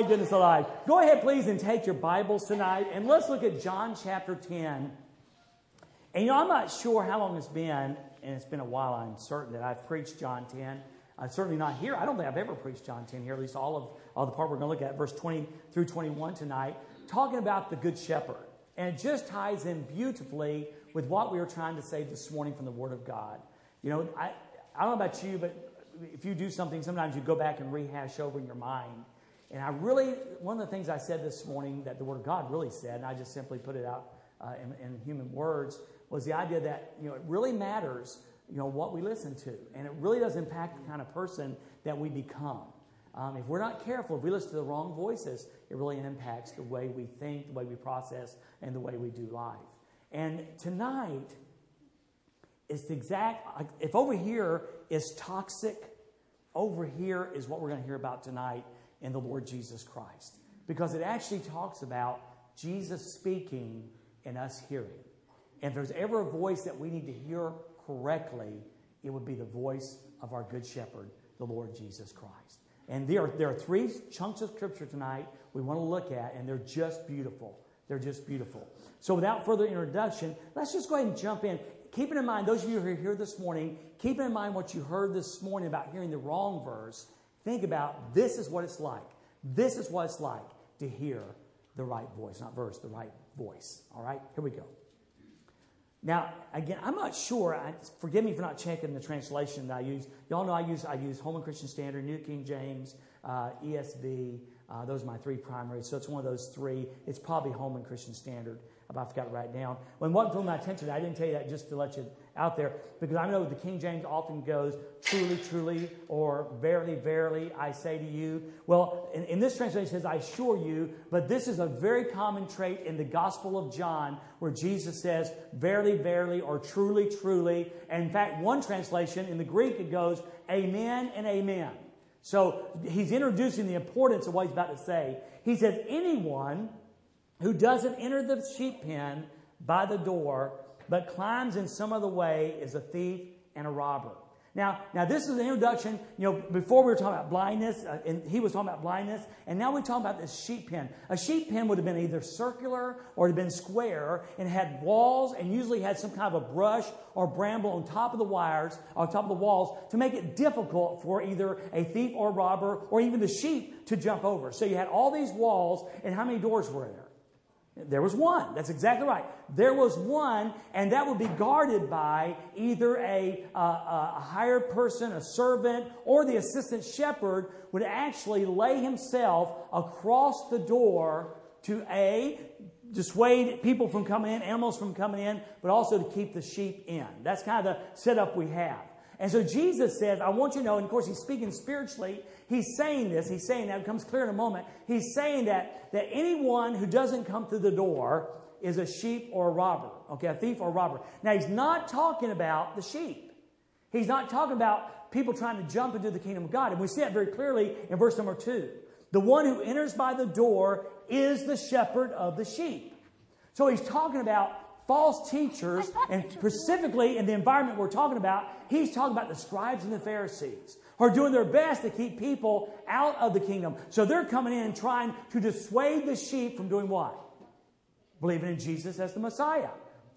My goodness alive. Go ahead, please, and take your Bibles tonight, and let's look at John chapter 10. And, I'm not sure how long it's been, and it's been a while. I'm certain that I've preached John 10. I'm certainly not here. I don't think I've ever preached John 10 here, at least all the part we're going to look at, verse 20 through 21 tonight, talking about the Good Shepherd. And it just ties in beautifully with what we were trying to say this morning from the Word of God. I don't know about you, but if you do something, sometimes you go back and rehash over in your mind. And one of the things I said this morning that the Word of God really said, and I just simply put it out in human words, was the idea that, it really matters, what we listen to. And it really does impact the kind of person that we become. If we're not careful, if we listen to the wrong voices, it really impacts the way we think, the way we process, and the way we do life. And tonight, if over here is toxic, over here is what we're going to hear about tonight. In the Lord Jesus Christ. Because it actually talks about Jesus speaking and us hearing. And if there's ever a voice that we need to hear correctly, it would be the voice of our Good Shepherd, the Lord Jesus Christ. And there are three chunks of Scripture tonight we want to look at, and they're just beautiful. They're just beautiful. So without further introduction, let's just go ahead and jump in. Keeping in mind, those of you who are here this morning, keeping in mind what you heard this morning about hearing the wrong verse. Think about this is what it's like. This is what it's like to hear the right voice. Not verse, the right voice. All right, here we go. Now, again, I'm not sure. Forgive me for not checking the translation that I use. Y'all know I use Holman Christian Standard, New King James, ESV. Those are my three primaries. So it's one of those three. It's probably Holman Christian Standard. I forgot to write down. When what drew my attention, I didn't tell you that just to let you out there, because I know the King James often goes, truly, truly, or verily, verily, I say to you. Well, in this translation it says, I assure you, but this is a very common trait in the Gospel of John where Jesus says, verily, verily, or truly, truly. And in fact, one translation in the Greek, it goes, amen and amen. So he's introducing the importance of what he's about to say. He says, anyone who doesn't enter the sheep pen by the door, but climbs in some other way is a thief and a robber. Now this is an introduction. Before we were talking about blindness, and he was talking about blindness, and now we're talking about this sheep pen. A sheep pen would have been either circular or it would have been square, and had walls, and usually had some kind of a brush or bramble on top of the wires, on top of the walls, to make it difficult for either a thief or robber or even the sheep to jump over. So you had all these walls, and how many doors were there? There was one. That's exactly right. There was one, and that would be guarded by either a hired person, a servant, or the assistant shepherd would actually lay himself across the door to dissuade people from coming in, animals from coming in, but also to keep the sheep in. That's kind of the setup we have. And so Jesus says, I want you to know, and of course he's speaking spiritually, he's saying this, he's saying that, it becomes clear in a moment, he's saying that anyone who doesn't come through the door is a sheep or a robber, okay, a thief or a robber. Now he's not talking about the sheep. He's not talking about people trying to jump into the kingdom of God. And we see that very clearly in verse number 2. The one who enters by the door is the shepherd of the sheep. So he's talking about false teachers, and specifically in the environment we're talking about, he's talking about the scribes and the Pharisees who are doing their best to keep people out of the kingdom. So they're coming in and trying to dissuade the sheep from doing what? Believing in Jesus as the Messiah.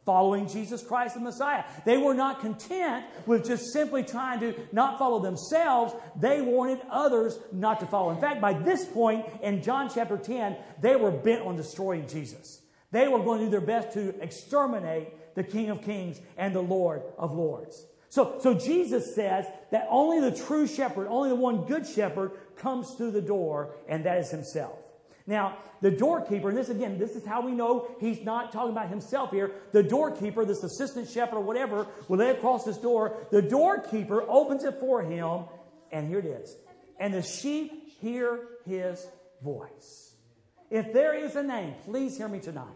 Following Jesus Christ the Messiah. They were not content with just simply trying to not follow themselves. They wanted others not to follow. In fact, by this point in John chapter 10, they were bent on destroying Jesus. They were going to do their best to exterminate the King of Kings and the Lord of Lords. So Jesus says that only the true shepherd, only the one good shepherd comes through the door, and that is himself. Now, the doorkeeper, and this is how we know he's not talking about himself here. The doorkeeper, this assistant shepherd or whatever, will lay across this door. The doorkeeper opens it for him, and here it is. And the sheep hear his voice. If there is a name, please hear me tonight.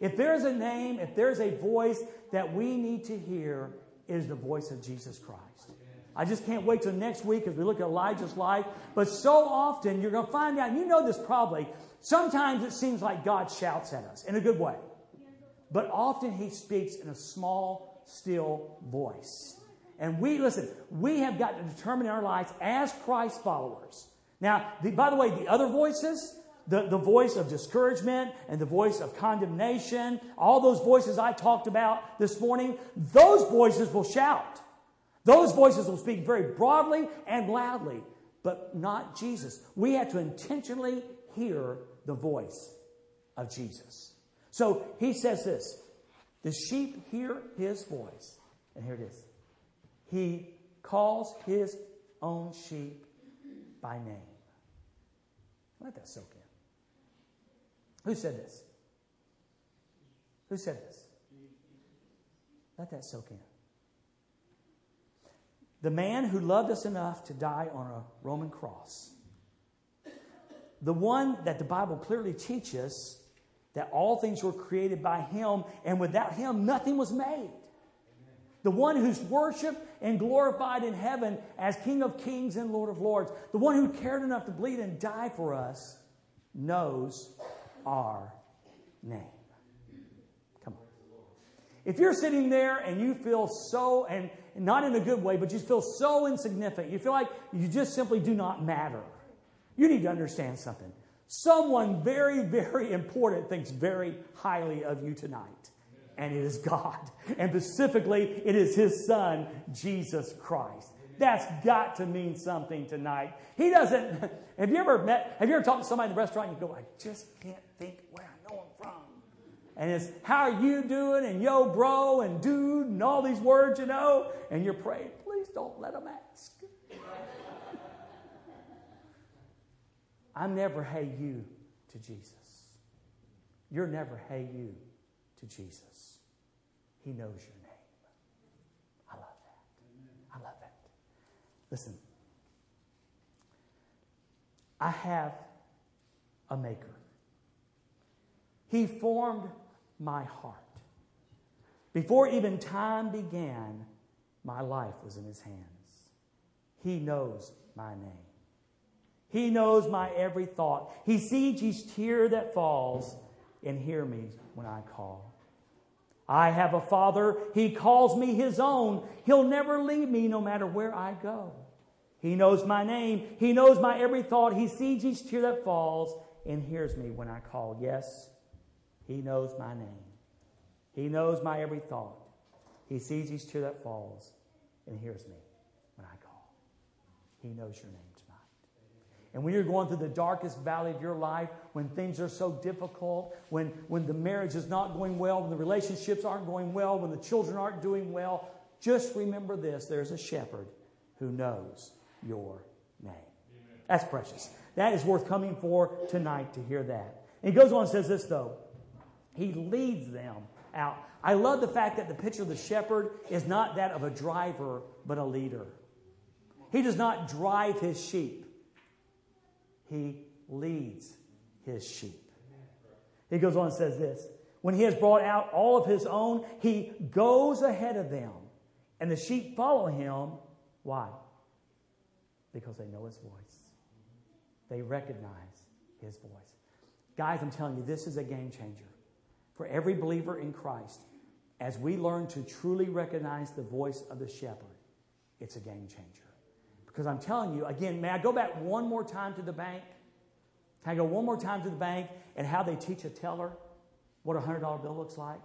If there is a name, if there is a voice that we need to hear, it is the voice of Jesus Christ. I just can't wait till next week as we look at Elijah's life. But so often you're going to find out, and you know this probably, sometimes it seems like God shouts at us in a good way. But often he speaks in a small, still voice. And we have got to determine in our lives as Christ followers Now, by the way, the other voices, the voice of discouragement and the voice of condemnation, all those voices I talked about this morning, those voices will shout. Those voices will speak very broadly and loudly, but not Jesus. We have to intentionally hear the voice of Jesus. So he says this, the sheep hear his voice. And here it is. He calls his own sheep by name. Let that soak in. Who said this? Who said this? Let that soak in. The man who loved us enough to die on a Roman cross. The one that the Bible clearly teaches that all things were created by him, and without him nothing was made. The one who's worshiped and glorified in heaven as King of Kings and Lord of Lords. The one who cared enough to bleed and die for us knows our name. Come on. If you're sitting there and you feel so, and not in a good way, but you feel so insignificant, you feel like you just simply do not matter, you need to understand something. Someone very, very important thinks very highly of you tonight. And it is God. And specifically, it is his son, Jesus Christ. That's got to mean something tonight. He doesn't... have you ever talked to somebody in the restaurant and you go, I just can't think where I know I'm from. And it's, how are you doing? And yo, bro, and dude, and all these words, you know. And you're praying, please don't let them ask. I'm never hey you to Jesus. You're never hey you to Jesus. He knows your name. I love that. I love that. Listen. I have a maker. He formed my heart. Before even time began, my life was in his hands. He knows my name. He knows my every thought. He sees each tear that falls and hears me when I call. I have a Father. He calls me his own. He'll never leave me no matter where I go. He knows my name. He knows my every thought. He sees each tear that falls and hears me when I call. Yes, he knows my name. He knows my every thought. He sees each tear that falls and hears me when I call. He knows your name tonight. And when you're going through the darkest valley of your life, when things are so difficult, when the marriage is not going well, when the relationships aren't going well, when the children aren't doing well, just remember this, there's a shepherd who knows your name. Amen. That's precious. That is worth coming for tonight to hear that. And he goes on and says this, though. He leads them out. I love the fact that the picture of the shepherd is not that of a driver, but a leader. He does not drive his sheep. He leads his sheep. He goes on and says this. When he has brought out all of his own, he goes ahead of them. And the sheep follow him. Why? Because they know his voice. They recognize his voice. Guys, I'm telling you, this is a game changer. For every believer in Christ, as we learn to truly recognize the voice of the shepherd, it's a game changer. Because I'm telling you, again, may I go back one more time to the bank? Can I go one more time to the bank and how they teach a teller what a $100 bill looks like?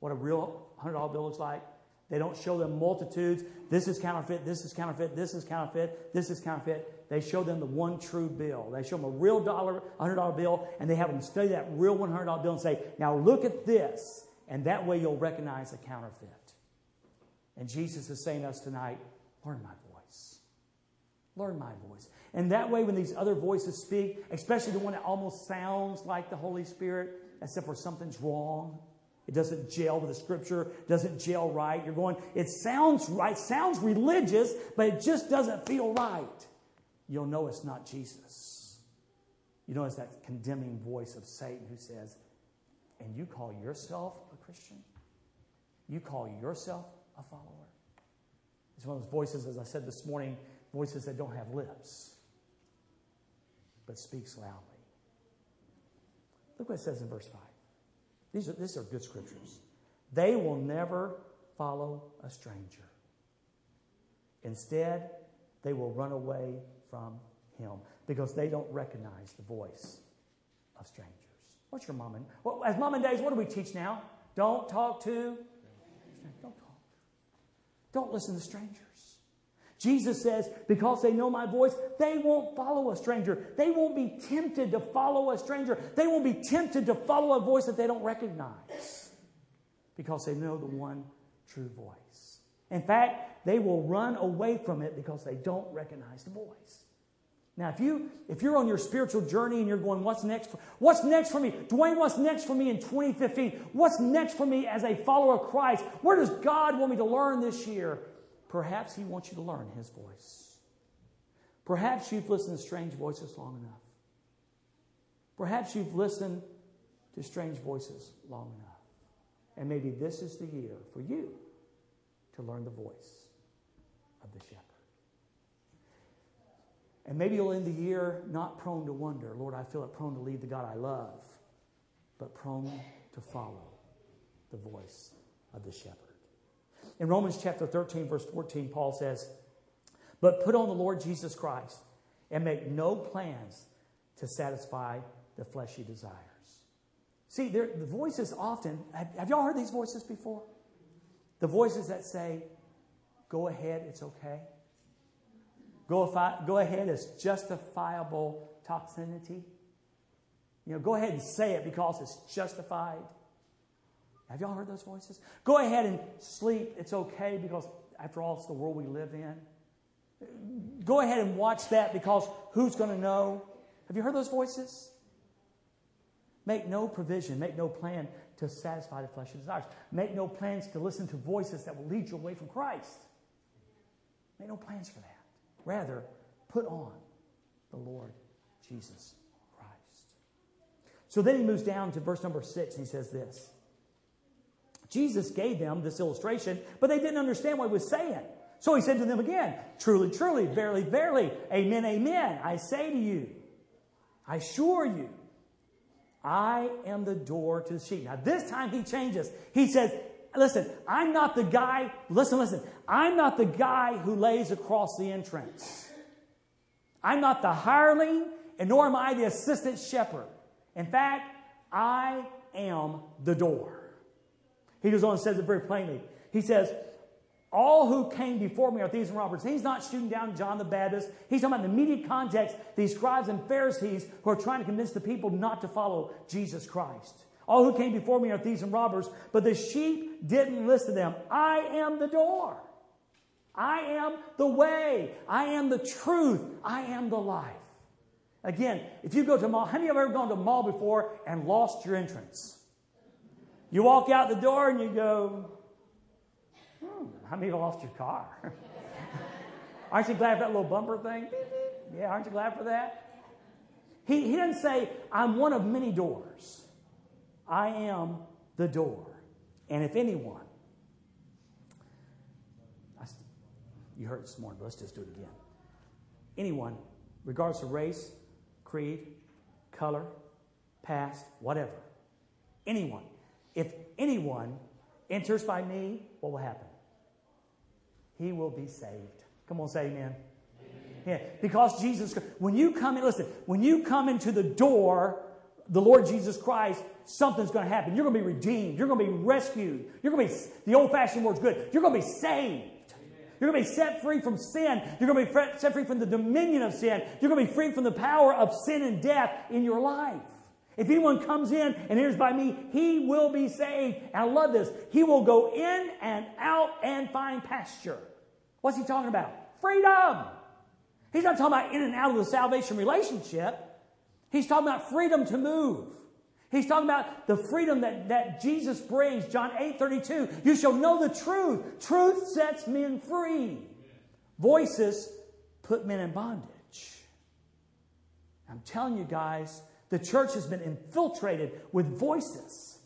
What a real $100 bill looks like? They don't show them multitudes. This is counterfeit, this is counterfeit, this is counterfeit, this is counterfeit. They show them the one true bill. They show them a real $100 bill, and they have them study that real $100 bill and say, now look at this, and that way you'll recognize the counterfeit. And Jesus is saying to us tonight, learn my voice. Learn my voice. And that way when these other voices speak, especially the one that almost sounds like the Holy Spirit, except for something's wrong. It doesn't gel with the Scripture. It doesn't gel right. You're going, it sounds right, sounds religious, but it just doesn't feel right. You'll know it's not Jesus. You know it's that condemning voice of Satan who says, and you call yourself a Christian? You call yourself a follower? It's one of those voices, as I said this morning, voices that don't have lips, but speaks loudly. Look what it says in verse 5. These are good scriptures. They will never follow a stranger. Instead, they will run away from him because they don't recognize the voice of strangers. What's your mom and... Well, as mom and dads, what do we teach now? Don't talk to... Don't talk. Don't listen to strangers. Jesus says, because they know my voice, they won't follow a stranger. They won't be tempted to follow a stranger. They won't be tempted to follow a voice that they don't recognize because they know the one true voice. In fact, they will run away from it because they don't recognize the voice. Now, if you're on your spiritual journey and you're going, what's next for me? Dwayne, what's next for me in 2015? What's next for me as a follower of Christ? Where does God want me to learn this year? Perhaps He wants you to learn His voice. Perhaps you've listened to strange voices long enough. Perhaps you've listened to strange voices long enough. And maybe this is the year for you to learn the voice of the shepherd. And maybe you'll end the year not prone to wonder, Lord, I feel it, prone to leave the God I love, but prone to follow the voice of the shepherd. In Romans chapter 13, verse 14, Paul says, but put on the Lord Jesus Christ and make no plans to satisfy the fleshly desires. See, the voices often, have y'all heard these voices before? The voices that say, go ahead, it's okay. Go ahead is justifiable toxicity. You know, go ahead and say it because it's justified. Have y'all heard those voices? Go ahead and sleep. It's okay because, after all, it's the world we live in. Go ahead and watch that because who's going to know? Have you heard those voices? Make no provision. Make no plan to satisfy the fleshly desires. Make no plans to listen to voices that will lead you away from Christ. Make no plans for that. Rather, put on the Lord Jesus Christ. So then he moves down to verse number 6, and he says this. Jesus gave them this illustration, but they didn't understand what he was saying. So he said to them again, truly, truly, verily, verily, amen, amen, I say to you, I assure you, I am the door to the sheep. Now this time he changes. He says, listen, I'm not the guy, listen, I'm not the guy who lays across the entrance. I'm not the hireling, and nor am I the assistant shepherd. In fact, I am the door. He goes on and says it very plainly. He says, all who came before me are thieves and robbers. He's not shooting down John the Baptist. He's talking about in the immediate context, these scribes and Pharisees who are trying to convince the people not to follow Jesus Christ. All who came before me are thieves and robbers, but the sheep didn't listen to them. I am the door. I am the way. I am the truth. I am the life. Again, if you go to a mall, how many of you have ever gone to a mall before and lost your entrance? You walk out the door and you go, how many of you lost your car? Aren't you glad for that little bumper thing? Yeah, aren't you glad for that? He doesn't say, I'm one of many doors. I am the door. And if anyone, you heard it this morning, but let's just do it again. Anyone, regardless of race, creed, color, past, whatever, anyone, if anyone enters by me, what will happen? He will be saved. Come on, say amen. Amen. Yeah, because Jesus, when you come in, listen, when you come into the door, the Lord Jesus Christ, something's going to happen. You're going to be redeemed. You're going to be rescued. You're going to be, the old-fashioned word's good, you're going to be saved. You're going to be set free from sin. You're going to be set free from the dominion of sin. You're going to be free from the power of sin and death in your life. If anyone comes in and enters by me, he will be saved. And I love this. He will go in and out and find pasture. What's he talking about? Freedom. He's not talking about in and out of the salvation relationship. He's talking about freedom to move. He's talking about the freedom that Jesus brings. John 8:32. You shall know the truth. Truth sets men free. Voices put men in bondage. I'm telling you guys, the church has been infiltrated with voices.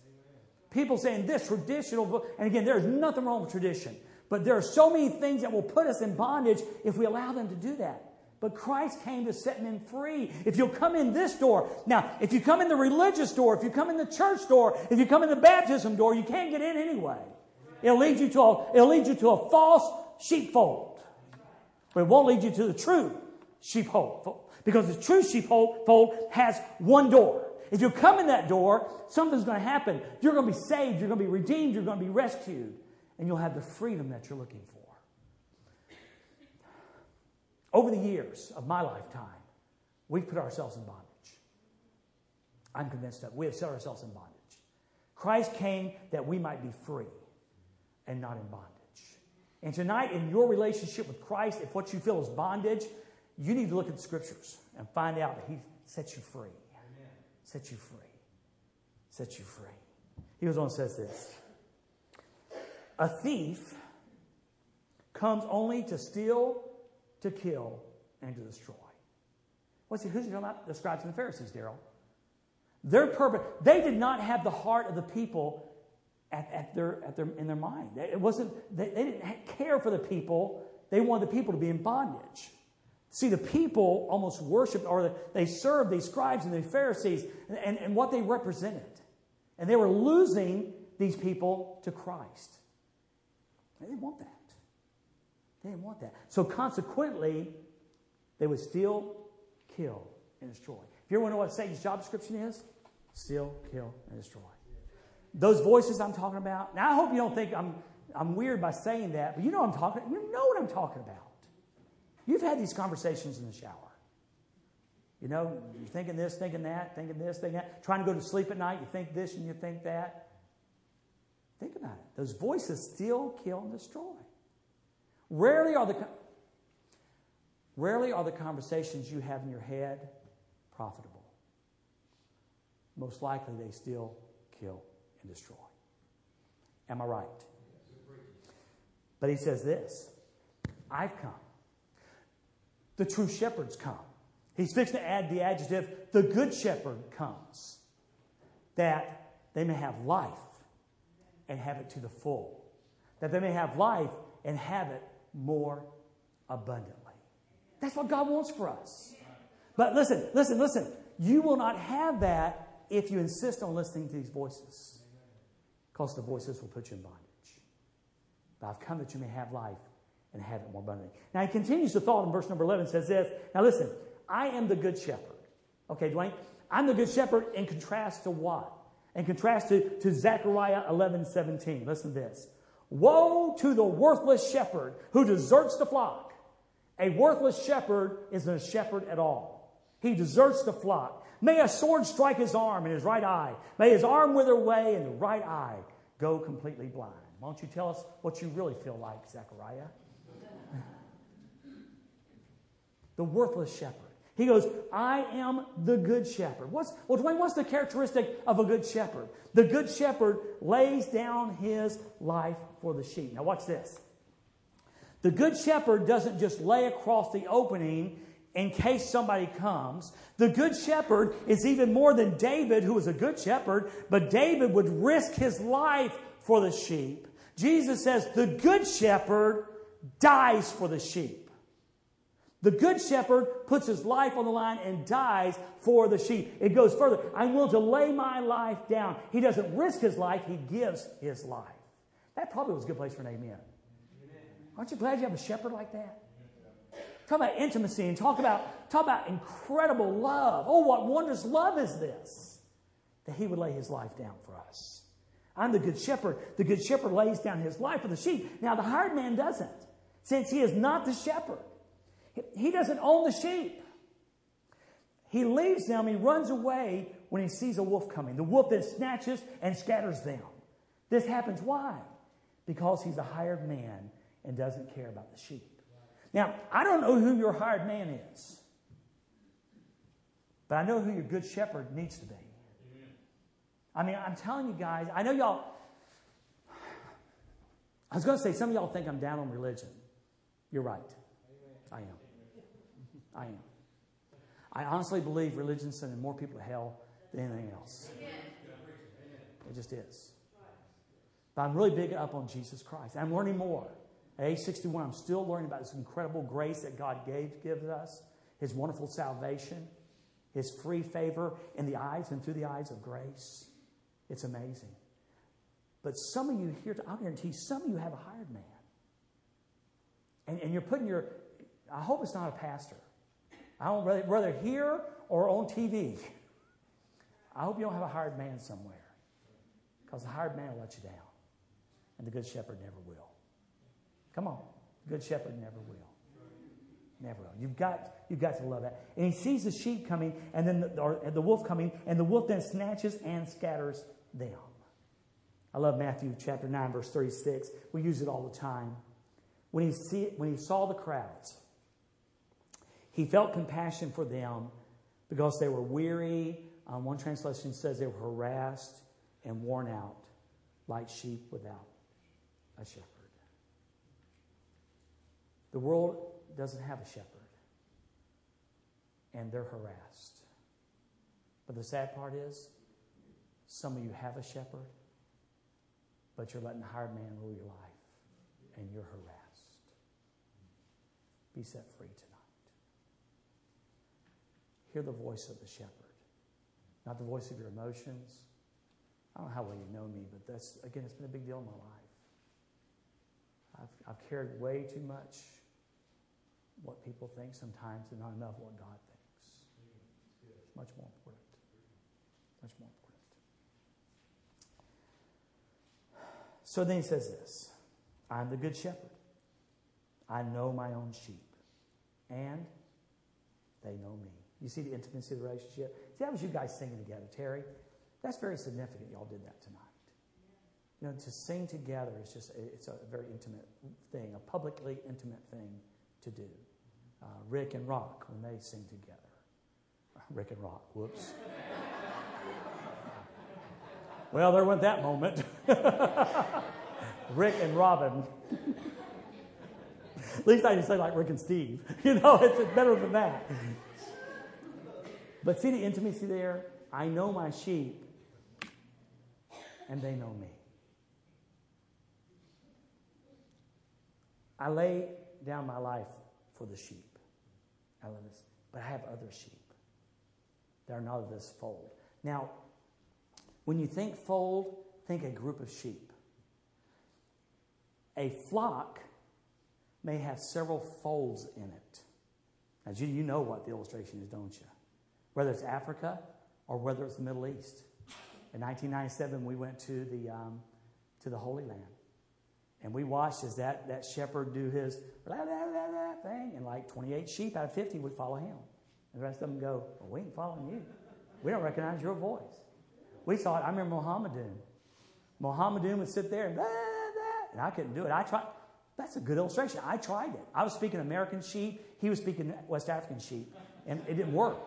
People saying this traditional, and again, there's nothing wrong with tradition. But there are so many things that will put us in bondage if we allow them to do that. But Christ came to set men free. If you'll come in this door. Now, if you come in the religious door, if you come in the church door, if you come in the baptism door, you can't get in anyway. It'll lead you to a false sheepfold. But it won't lead you to the true sheepfold. Because the true sheepfold has one door. If you come in that door, something's going to happen. You're going to be saved. You're going to be redeemed. You're going to be rescued. And you'll have the freedom that you're looking for. Over the years of my lifetime, we've put ourselves in bondage. I'm convinced that we have set ourselves in bondage. Christ came that we might be free and not in bondage. And tonight, in your relationship with Christ, if what you feel is bondage, you need to look at the Scriptures and find out that He sets you free. Amen. Sets you free. Sets you free. He goes on and says this. A thief comes only to steal, to kill, and to destroy. What's he? Who's he talking about? The scribes and the Pharisees, Daryl. Their purpose. They did not have the heart of the people in their mind. It wasn't. They didn't care for the people. They wanted the people to be in bondage. See, the people almost worshipped, or they served these scribes and the Pharisees and what they represented, and they were losing these people to Christ. They didn't want that. They didn't want that. So consequently, they would steal, kill, and destroy. If you ever wonder what Satan's job description is, steal, kill, and destroy. Those voices I'm talking about. Now I hope you don't think I'm weird by saying that, but you know what I'm talking. You know what I'm talking about. You've had these conversations in the shower. You know, you're thinking this, thinking that, thinking this, thinking that. Trying to go to sleep at night, you think this and you think that. Think about it. Those voices steal, kill, and destroy. Rarely are the conversations you have in your head profitable. Most likely they steal, kill, and destroy. Am I right? But he says this, I've come. The true shepherd's come. He's fixing to add the adjective, the good shepherd comes, that they may have life and have it to the full. That they may have life and have it more abundantly. That's what God wants for us. But listen. You will not have that if you insist on listening to these voices. Because the voices will put you in bondage. But I've come that you may have life and have it more abundantly. Now he continues the thought in verse number 11. Says this. Now listen. I am the good shepherd. Okay, Dwayne. I'm the good shepherd in contrast to what? In contrast to Zechariah 11:17. Listen to this. Woe to the worthless shepherd who deserts the flock. A worthless shepherd isn't a shepherd at all. He deserts the flock. May a sword strike his arm and his right eye. May his arm wither away and the right eye go completely blind. Why don't you tell us what you really feel like, Zechariah? The worthless shepherd. He goes, I am the good shepherd. What's the characteristic of a good shepherd? The good shepherd lays down his life for the sheep. Now watch this. The good shepherd doesn't just lay across the opening in case somebody comes. The good shepherd is even more than David, who was a good shepherd, but David would risk his life for the sheep. Jesus says the good shepherd dies for the sheep. The good shepherd puts his life on the line and dies for the sheep. It goes further. I'm willing to lay my life down. He doesn't risk his life. He gives his life. That probably was a good place for an amen. Aren't you glad you have a shepherd like that? Talk about intimacy and talk about incredible love. Oh, what wondrous love is this? That he would lay his life down for us. I'm the good shepherd. The good shepherd lays down his life for the sheep. Now, the hired man doesn't, since he is not the shepherd. He doesn't own the sheep. He leaves them. He runs away when he sees a wolf coming. The wolf then snatches and scatters them. This happens. Why? Because he's a hired man and doesn't care about the sheep. Now, I don't know who your hired man is. But I know who your good shepherd needs to be. I mean, I'm telling you guys, I know y'all. I was going to say, some of y'all think I'm down on religion. You're right. I am. I honestly believe religion's sending more people to hell than anything else. It just is. But I'm really big up on Jesus Christ. I'm learning more. At age 61, I'm still learning about this incredible grace that God gives us, His wonderful salvation, His free favor in the eyes and through the eyes of grace. It's amazing. But some of you here, I guarantee you, some of you have a hired man. And you're putting your... I hope it's not a pastor. I don't whether here or on TV. I hope you don't have a hired man somewhere, because the hired man will let you down, and the good shepherd never will. Come on. The good shepherd never will. Never will. You've got to love that. And he sees the sheep coming, and then the wolf coming, and the wolf then snatches and scatters them. I love Matthew chapter 9, verse 36. We use it all the time. When he saw the crowds, he felt compassion for them because they were weary. One translation says they were harassed and worn out like sheep without a shepherd. The world doesn't have a shepherd, and they're harassed. But the sad part is, some of you have a shepherd, but you're letting the hired man rule your life, and you're harassed. Be set free tonight. Hear the voice of the shepherd, not the voice of your emotions. I don't know how well you know me, but that's, again, it's been a big deal in my life. I've cared way too much what people think sometimes, and not enough what God thinks. It's much more important. Much more important. So then he says this, I'm the good shepherd. I know my own sheep, and they know me. You see the intimacy of the relationship? See, that was you guys singing together, Terry. That's very significant. Y'all did that tonight. You know, to sing together is just, it's a very intimate thing, a publicly intimate thing to do. Rick and Rock, when they sing together. Rick and Rock, whoops. Well, there went that moment. Rick and Robin. At least I didn't say like Rick and Steve. You know, it's better than that. But see the intimacy there? I know my sheep, and they know me. I lay down my life for the sheep. I love this. But I have other sheep that are not of this fold. Now, when you think fold, think a group of sheep. A flock may have several folds in it. As you know what the illustration is, don't you? Whether it's Africa or whether it's the Middle East. In 1997, we went to the Holy Land. And we watched as that shepherd do his blah, blah, blah, blah thing. And like 28 sheep out of 50 would follow him. And the rest of them go, well, we ain't following you. We don't recognize your voice. We saw it. I remember Mohammedoon. Mohammedoon would sit there and blah, blah, blah. And I couldn't do it. I tried. That's a good illustration. I tried it. I was speaking American sheep. He was speaking West African sheep. And it didn't work.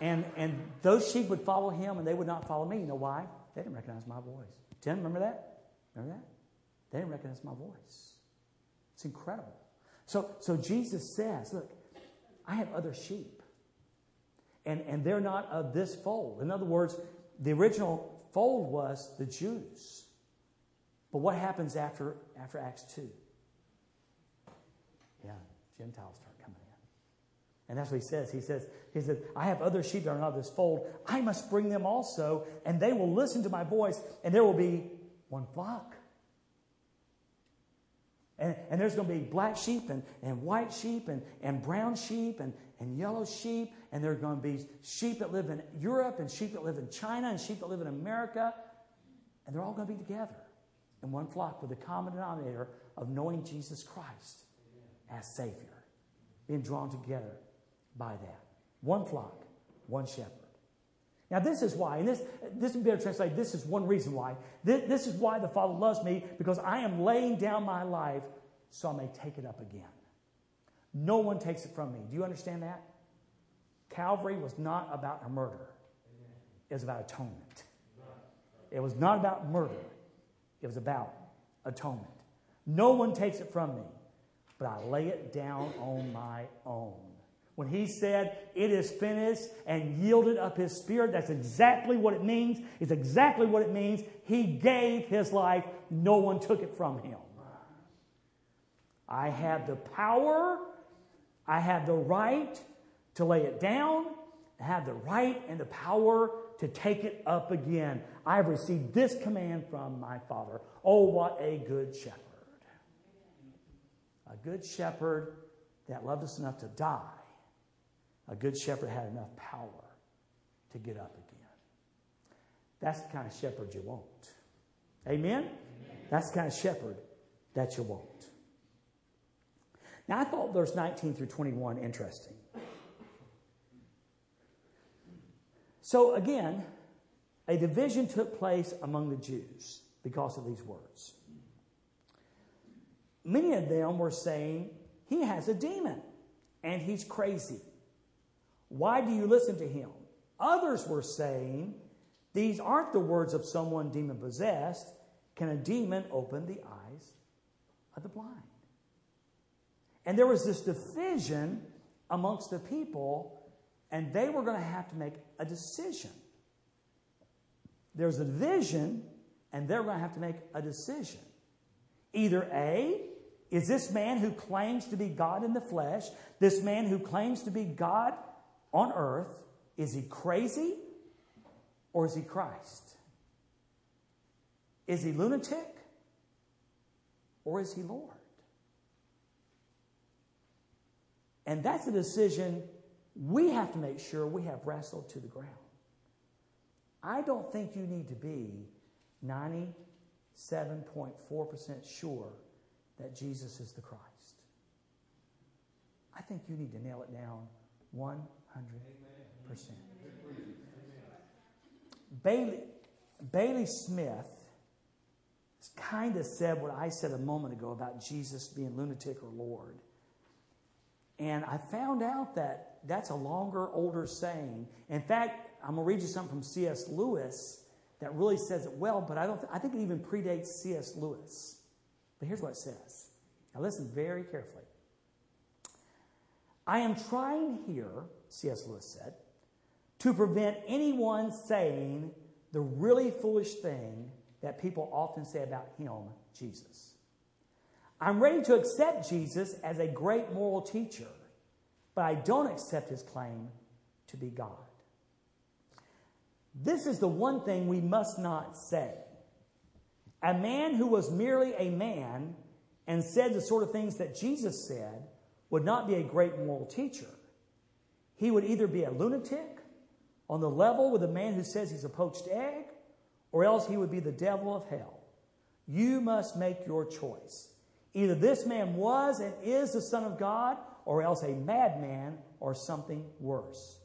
And those sheep would follow him, and they would not follow me. You know why? They didn't recognize my voice. Tim, remember that? Remember that? They didn't recognize my voice. It's incredible. So Jesus says, look, I have other sheep. And they're not of this fold. In other words, the original fold was the Jews. But what happens after Acts 2? Yeah, Gentiles start coming in. And that's what he says. He says, I have other sheep that are not of this fold. I must bring them also, and they will listen to my voice, and there will be one flock. And there's going to be black sheep and white sheep and brown sheep and yellow sheep. And there are going to be sheep that live in Europe and sheep that live in China and sheep that live in America. And they're all going to be together in one flock with a common denominator of knowing Jesus Christ as Savior. Being drawn together by that. One flock, one shepherd. Now this is why, and this would be better translated, this is one reason why. This is why the Father loves me, because I am laying down my life so I may take it up again. No one takes it from me. Do you understand that? Calvary was not about a murder. It was about atonement. It was not about murder. It was about atonement. No one takes it from me, but I lay it down on my own. When he said, it is finished, and yielded up his spirit, that's exactly what it means. It's exactly what it means. He gave his life. No one took it from him. I have the power. I have the right to lay it down. I have the right and the power to take it up again. I have received this command from my Father. Oh, what a good shepherd. A good shepherd that loved us enough to die A good shepherd had enough power to get up again. That's the kind of shepherd you want. Amen? Amen. That's the kind of shepherd that you want. Now, I thought verse 19 through 21 interesting. So, again, a division took place among the Jews because of these words. Many of them were saying, he has a demon and he's crazy. Why do you listen to him? Others were saying, these aren't the words of someone demon-possessed. Can a demon open the eyes of the blind? And there was this division amongst the people, and they were going to have to make a decision. There's a division, and they're going to have to make a decision. Either A, is this man who claims to be God in the flesh, this man who claims to be God on earth, is he crazy or is he Christ? Is he lunatic or is he Lord? And that's a decision we have to make sure we have wrestled to the ground. I don't think you need to be 97.4% sure that Jesus is the Christ. I think you need to nail it down 100%. Bailey Smith kind of said what I said a moment ago about Jesus being lunatic or Lord. And I found out that that's a longer, older saying. In fact, I'm going to read you something from C.S. Lewis that really says it well, but I think it even predates C.S. Lewis. But here's what it says. Now listen very carefully. I am trying here, C.S. Lewis said, to prevent anyone saying the really foolish thing that people often say about him, Jesus. I'm ready to accept Jesus as a great moral teacher, but I don't accept his claim to be God. This is the one thing we must not say. A man who was merely a man and said the sort of things that Jesus said would not be a great moral teacher. He would either be a lunatic on the level with a man who says he's a poached egg, or else he would be the devil of hell. You must make your choice. Either this man was and is the Son of God, or else a madman or something worse.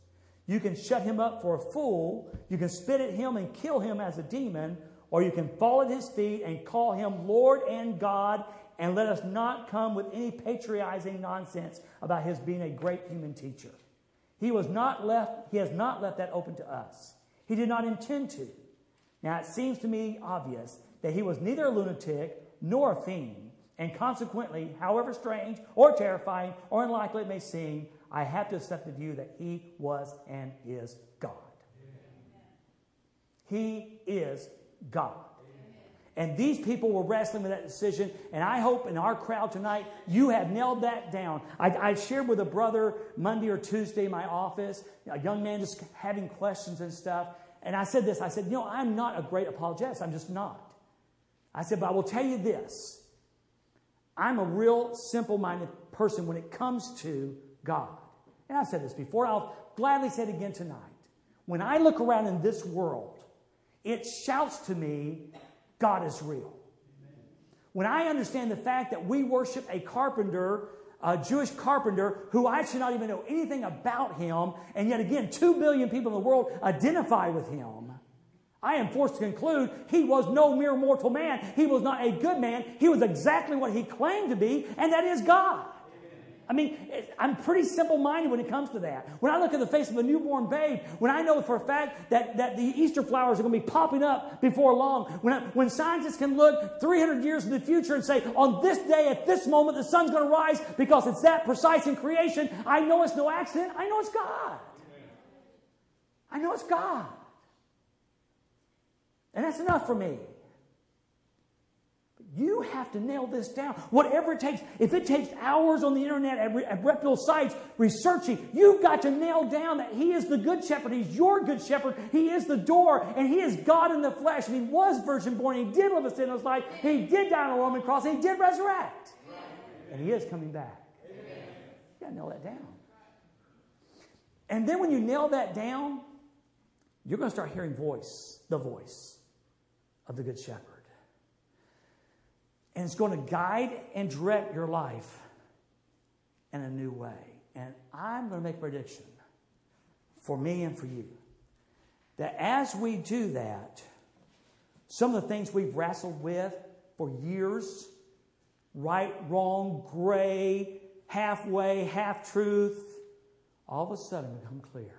You can shut him up for a fool, you can spit at him and kill him as a demon, or you can fall at his feet and call him Lord and God, and let us not come with any patronizing nonsense about his being a great human teacher. He has not left that open to us. He did not intend to. Now, it seems to me obvious that he was neither a lunatic nor a fiend, and consequently, however strange or terrifying or unlikely it may seem, I have to accept the view that he was and is God. Amen. He is God. Amen. And these people were wrestling with that decision, and I hope in our crowd tonight, you have nailed that down. I shared with a brother Monday or Tuesday in my office, a young man just having questions and stuff, and I said this, I said, I'm not a great apologist. I'm just not. I said, but I will tell you this. I'm a real simple-minded person when it comes to God. And I've said this before. I'll gladly say it again tonight. When I look around in this world, it shouts to me, God is real. Amen. When I understand the fact that we worship a carpenter, a Jewish carpenter who I should not even know anything about him, and yet again, 2 billion people in the world identify with him, I am forced to conclude he was no mere mortal man. He was not a good man. He was exactly what he claimed to be, and that is God. I mean, I'm pretty simple-minded when it comes to that. When I look at the face of a newborn babe, when I know for a fact that the Easter flowers are going to be popping up before long, when scientists can look 300 years in the future and say, on this day, at this moment, the sun's going to rise because it's that precise in creation, I know it's no accident. I know it's God. I know it's God. And that's enough for me. You have to nail this down. Whatever it takes, if it takes hours on the internet at reputable sites researching, you've got to nail down that he is the good shepherd. He's your good shepherd. He is the door, and he is God in the flesh. And he was virgin-born. He did live a sinless life. He did die on a Roman cross. He did resurrect. Amen. And he is coming back. Amen. You got to nail that down. And then when you nail that down, you're going to start hearing the voice of the Good Shepherd. And it's going to guide and direct your life in a new way. And I'm going to make a prediction for me and for you that as we do that, some of the things we've wrestled with for years, right, wrong, gray, halfway, half-truth, all of a sudden become clear.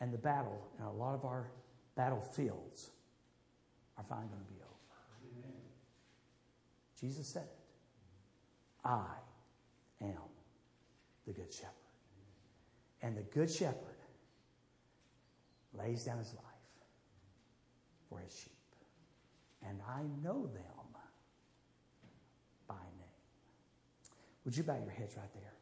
And the battle in a lot of our battlefields are finally going to be over. Amen. Jesus said it. I am the Good Shepherd. And the Good Shepherd lays down his life for his sheep. And I know them by name. Would you bow your heads right there?